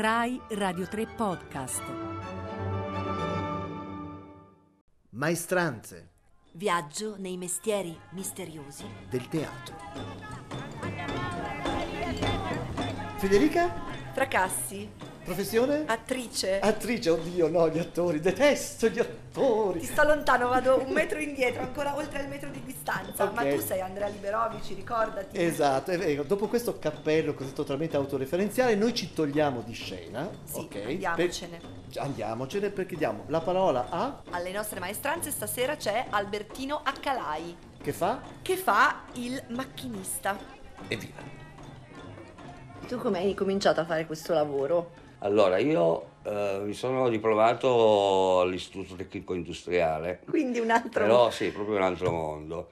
Rai Radio 3 Podcast. Maestranze. Viaggio nei mestieri misteriosi del teatro. Federica Fracassi. Professione? Attrice. Attrice, oddio, no, gli attori, detesto gli attori. Ti sto lontano, vado un metro indietro, ancora oltre il metro di distanza. Okay. Ma tu sei Andrea Liberovici, ricordati. Esatto, è vero. Dopo questo cappello così totalmente autoreferenziale, noi ci togliamo di scena. Sì, okay, andiamocene. Andiamocene perché diamo la parola a... Alle nostre maestranze stasera c'è Albertino Accalai. Che fa? Che fa il macchinista. Evviva. Tu come hai cominciato a fare questo lavoro? Allora, io mi sono diplomato all'Istituto Tecnico Industriale. Quindi un altro mondo. Però sì, proprio un altro mondo.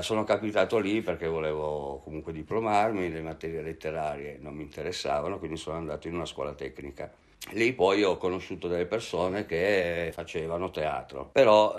Sono capitato lì perché volevo comunque diplomarmi, le materie letterarie non mi interessavano, quindi sono andato in una scuola tecnica. Lì poi ho conosciuto delle persone che facevano teatro, però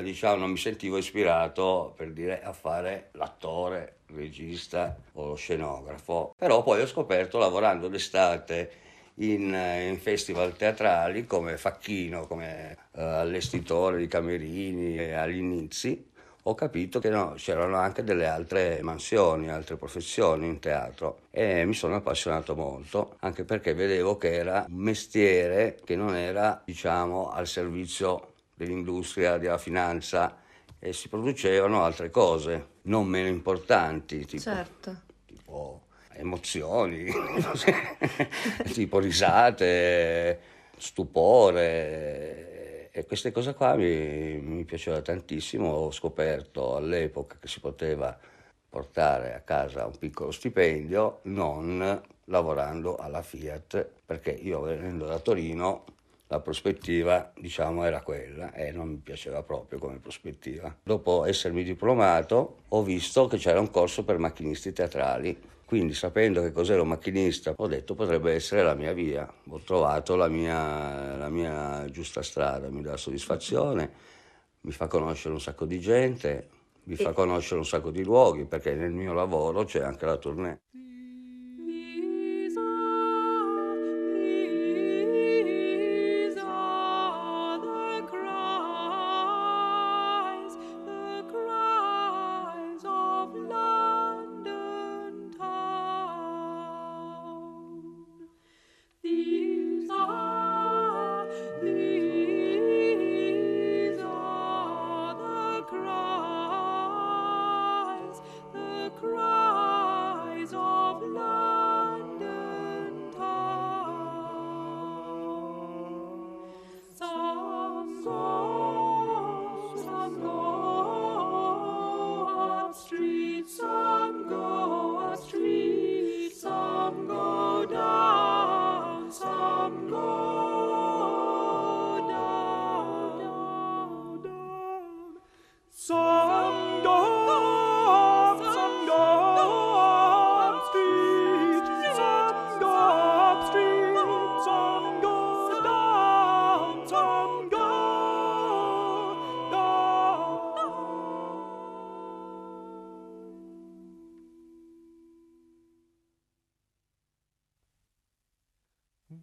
diciamo non mi sentivo ispirato, per dire, a fare l'attore, il regista o lo scenografo. Però poi ho scoperto, lavorando d'estate in festival teatrali come facchino, come allestitore di camerini agli inizi, ho capito che no, c'erano anche delle altre mansioni, altre professioni in teatro, e mi sono appassionato molto, anche perché vedevo che era un mestiere che non era, diciamo, al servizio dell'industria, della finanza, e si producevano altre cose non meno importanti, tipo, certo, tipo emozioni, tipo risate, stupore, e queste cose qua mi piaceva tantissimo. Ho scoperto all'epoca che si poteva portare a casa un piccolo stipendio non lavorando alla Fiat, perché io, venendo da Torino, la prospettiva, diciamo, era quella, e non mi piaceva proprio come prospettiva. Dopo essermi diplomato ho visto che c'era un corso per macchinisti teatrali. Quindi, sapendo che cos'era un macchinista, ho detto potrebbe essere la mia via. Ho trovato la mia giusta strada, mi dà soddisfazione, mi fa conoscere un sacco di gente, mi fa conoscere un sacco di luoghi, perché nel mio lavoro c'è anche la tournée.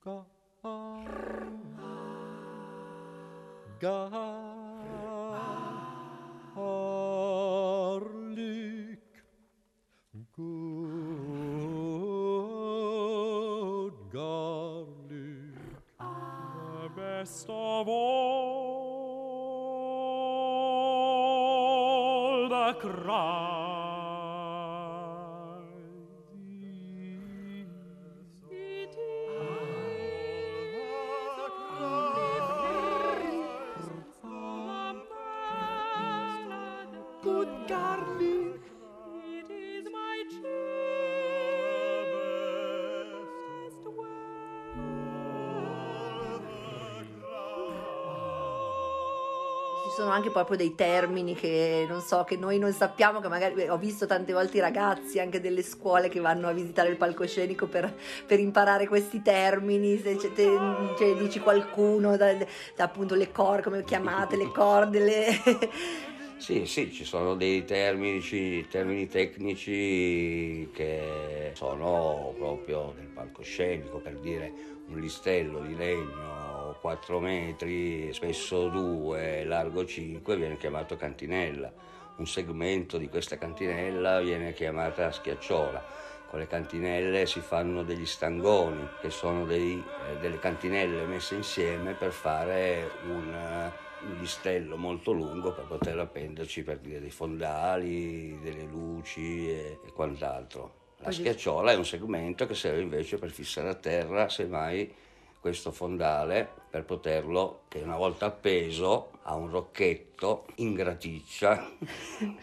Garlic, good garlic, the best of all the crops. Sono anche proprio dei termini che non so, che noi non sappiamo, che magari ho visto tante volte i ragazzi anche delle scuole che vanno a visitare il palcoscenico per imparare questi termini, se cioè, dici qualcuno, appunto le corde, come chiamate, le corde, Sì, sì, ci sono dei termini tecnici che sono proprio del palcoscenico, per dire un listello di legno 4 metri, spesso 2, largo 5, viene chiamato cantinella. Un segmento di questa cantinella viene chiamata schiacciola. Con le cantinelle si fanno degli stangoni, che sono delle cantinelle messe insieme per fare un listello molto lungo per poter appenderci, per dire, dei fondali, delle luci e quant'altro. La schiacciola è un segmento che serve invece per fissare a terra, semmai, questo fondale, per poterlo, che una volta appeso ha un rocchetto in graticcia.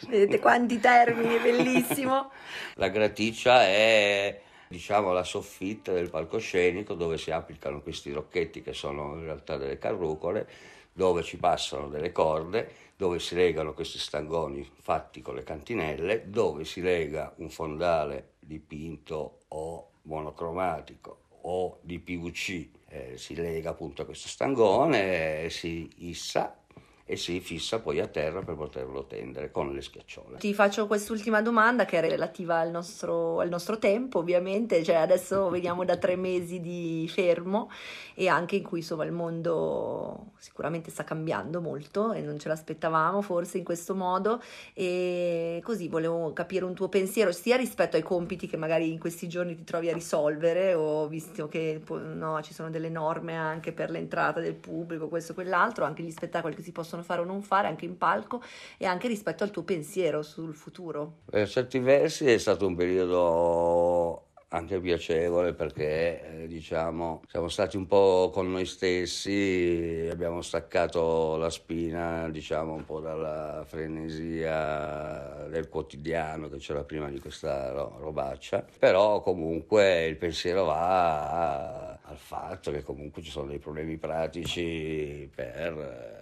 Vedete quanti termini, bellissimo! La graticcia è, diciamo, la soffitta del palcoscenico dove si applicano questi rocchetti, che sono in realtà delle carrucole, dove ci passano delle corde, dove si legano questi stangoni fatti con le cantinelle, dove si lega un fondale dipinto o monocromatico o di PVC, si lega appunto a questo stangone, si issa e si fissa poi a terra per poterlo tendere con le schiacciole. Ti faccio quest'ultima domanda, che è relativa al nostro tempo, ovviamente, cioè adesso veniamo da 3 mesi di fermo, e anche in cui, insomma, il mondo sicuramente sta cambiando molto e non ce l'aspettavamo forse in questo modo, e così volevo capire un tuo pensiero sia rispetto ai compiti che magari in questi giorni ti trovi a risolvere, o visto che no, ci sono delle norme anche per l'entrata del pubblico, questo, quell'altro, anche gli spettacoli che si possono fare o non fare anche in palco, e anche rispetto al tuo pensiero sul futuro. Per certi versi è stato un periodo anche piacevole, perché diciamo siamo stati un po' con noi stessi, abbiamo staccato la spina, diciamo, un po' dalla frenesia del quotidiano che c'era prima di questa robaccia, però comunque il pensiero va al fatto che comunque ci sono dei problemi pratici per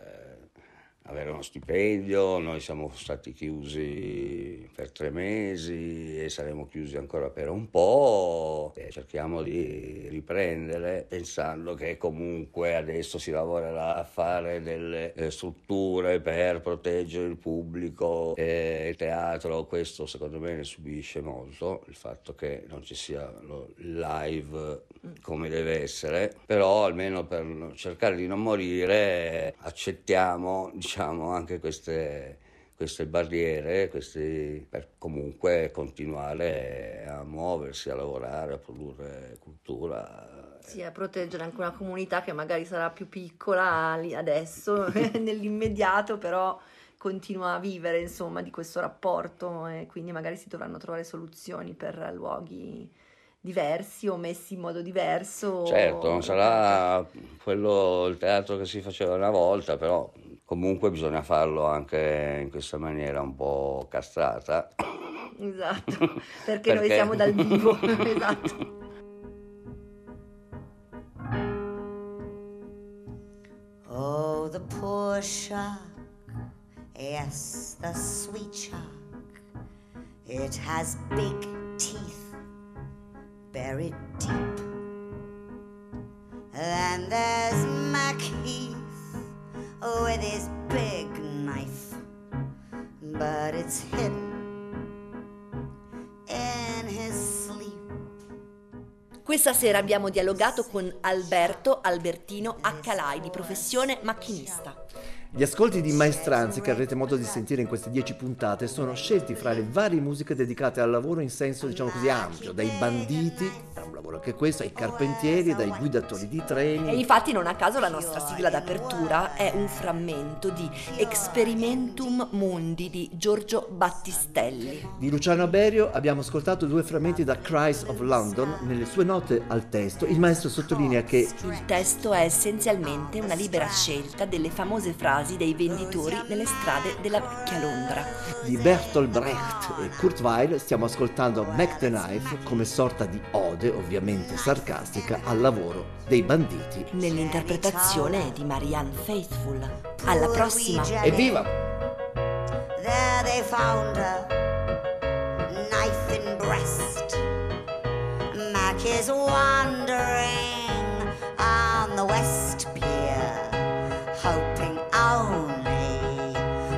avere uno stipendio. Noi siamo stati chiusi per 3 mesi e saremo chiusi ancora per un po', e cerchiamo di riprendere pensando che comunque adesso si lavorerà a fare delle strutture per proteggere il pubblico e il teatro. Questo secondo me ne subisce molto, il fatto che non ci sia il live come deve essere, però almeno per cercare di non morire accettiamo, diciamo, anche queste barriere, per comunque continuare a muoversi, a lavorare, a produrre cultura. Sì, a proteggere anche una comunità che magari sarà più piccola adesso, nell'immediato, però continua a vivere, insomma, di questo rapporto, e quindi magari si dovranno trovare soluzioni per luoghi diversi o messi in modo diverso. Certo, non sarà quello il teatro che si faceva una volta, però comunque bisogna farlo anche in questa maniera un po' castrata. Esatto, perché noi siamo dal vivo. Esatto. Oh, the poor shark, yes, the sweet shark, it has big teeth buried deep. Then there's Mackie with his big knife, but it's hidden in his sleep. Questa sera abbiamo dialogato con Albertino Accalai, di professione macchinista. Gli ascolti di Maestranze, che avrete modo di sentire in queste 10 puntate, sono scelti fra le varie musiche dedicate al lavoro in senso, diciamo così, ampio, dai banditi, era un lavoro anche questo, ai carpentieri, dai guidatori di treni. E infatti non a caso la nostra sigla d'apertura è un frammento di Experimentum Mundi di Giorgio Battistelli. Di Luciano Berio abbiamo ascoltato 2 frammenti da Cries of London. Nelle sue note al testo il maestro sottolinea che il testo è essenzialmente una libera scelta delle famose frasi dei venditori nelle strade della vecchia Londra. Di Bertolt Brecht e Kurt Weill stiamo ascoltando Mac the Knife, come sorta di ode, ovviamente sarcastica, al lavoro dei banditi, nell'interpretazione di Marianne Faithful. Alla prossima! Evviva! There they found her, knife in breast. Mac is wandering on the west pier, hoping only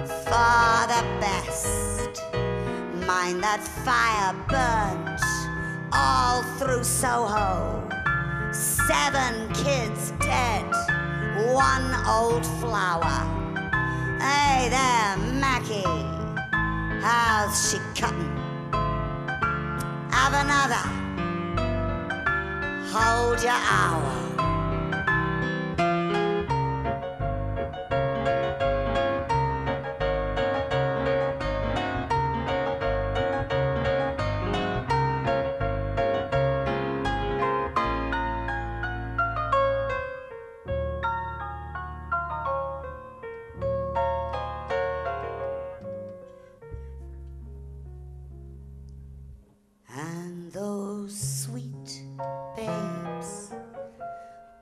for that fire burns all through Soho. 7 kids dead, 1 old flower. Hey there, Mackie, how's she cutting? Have another, hold your hour.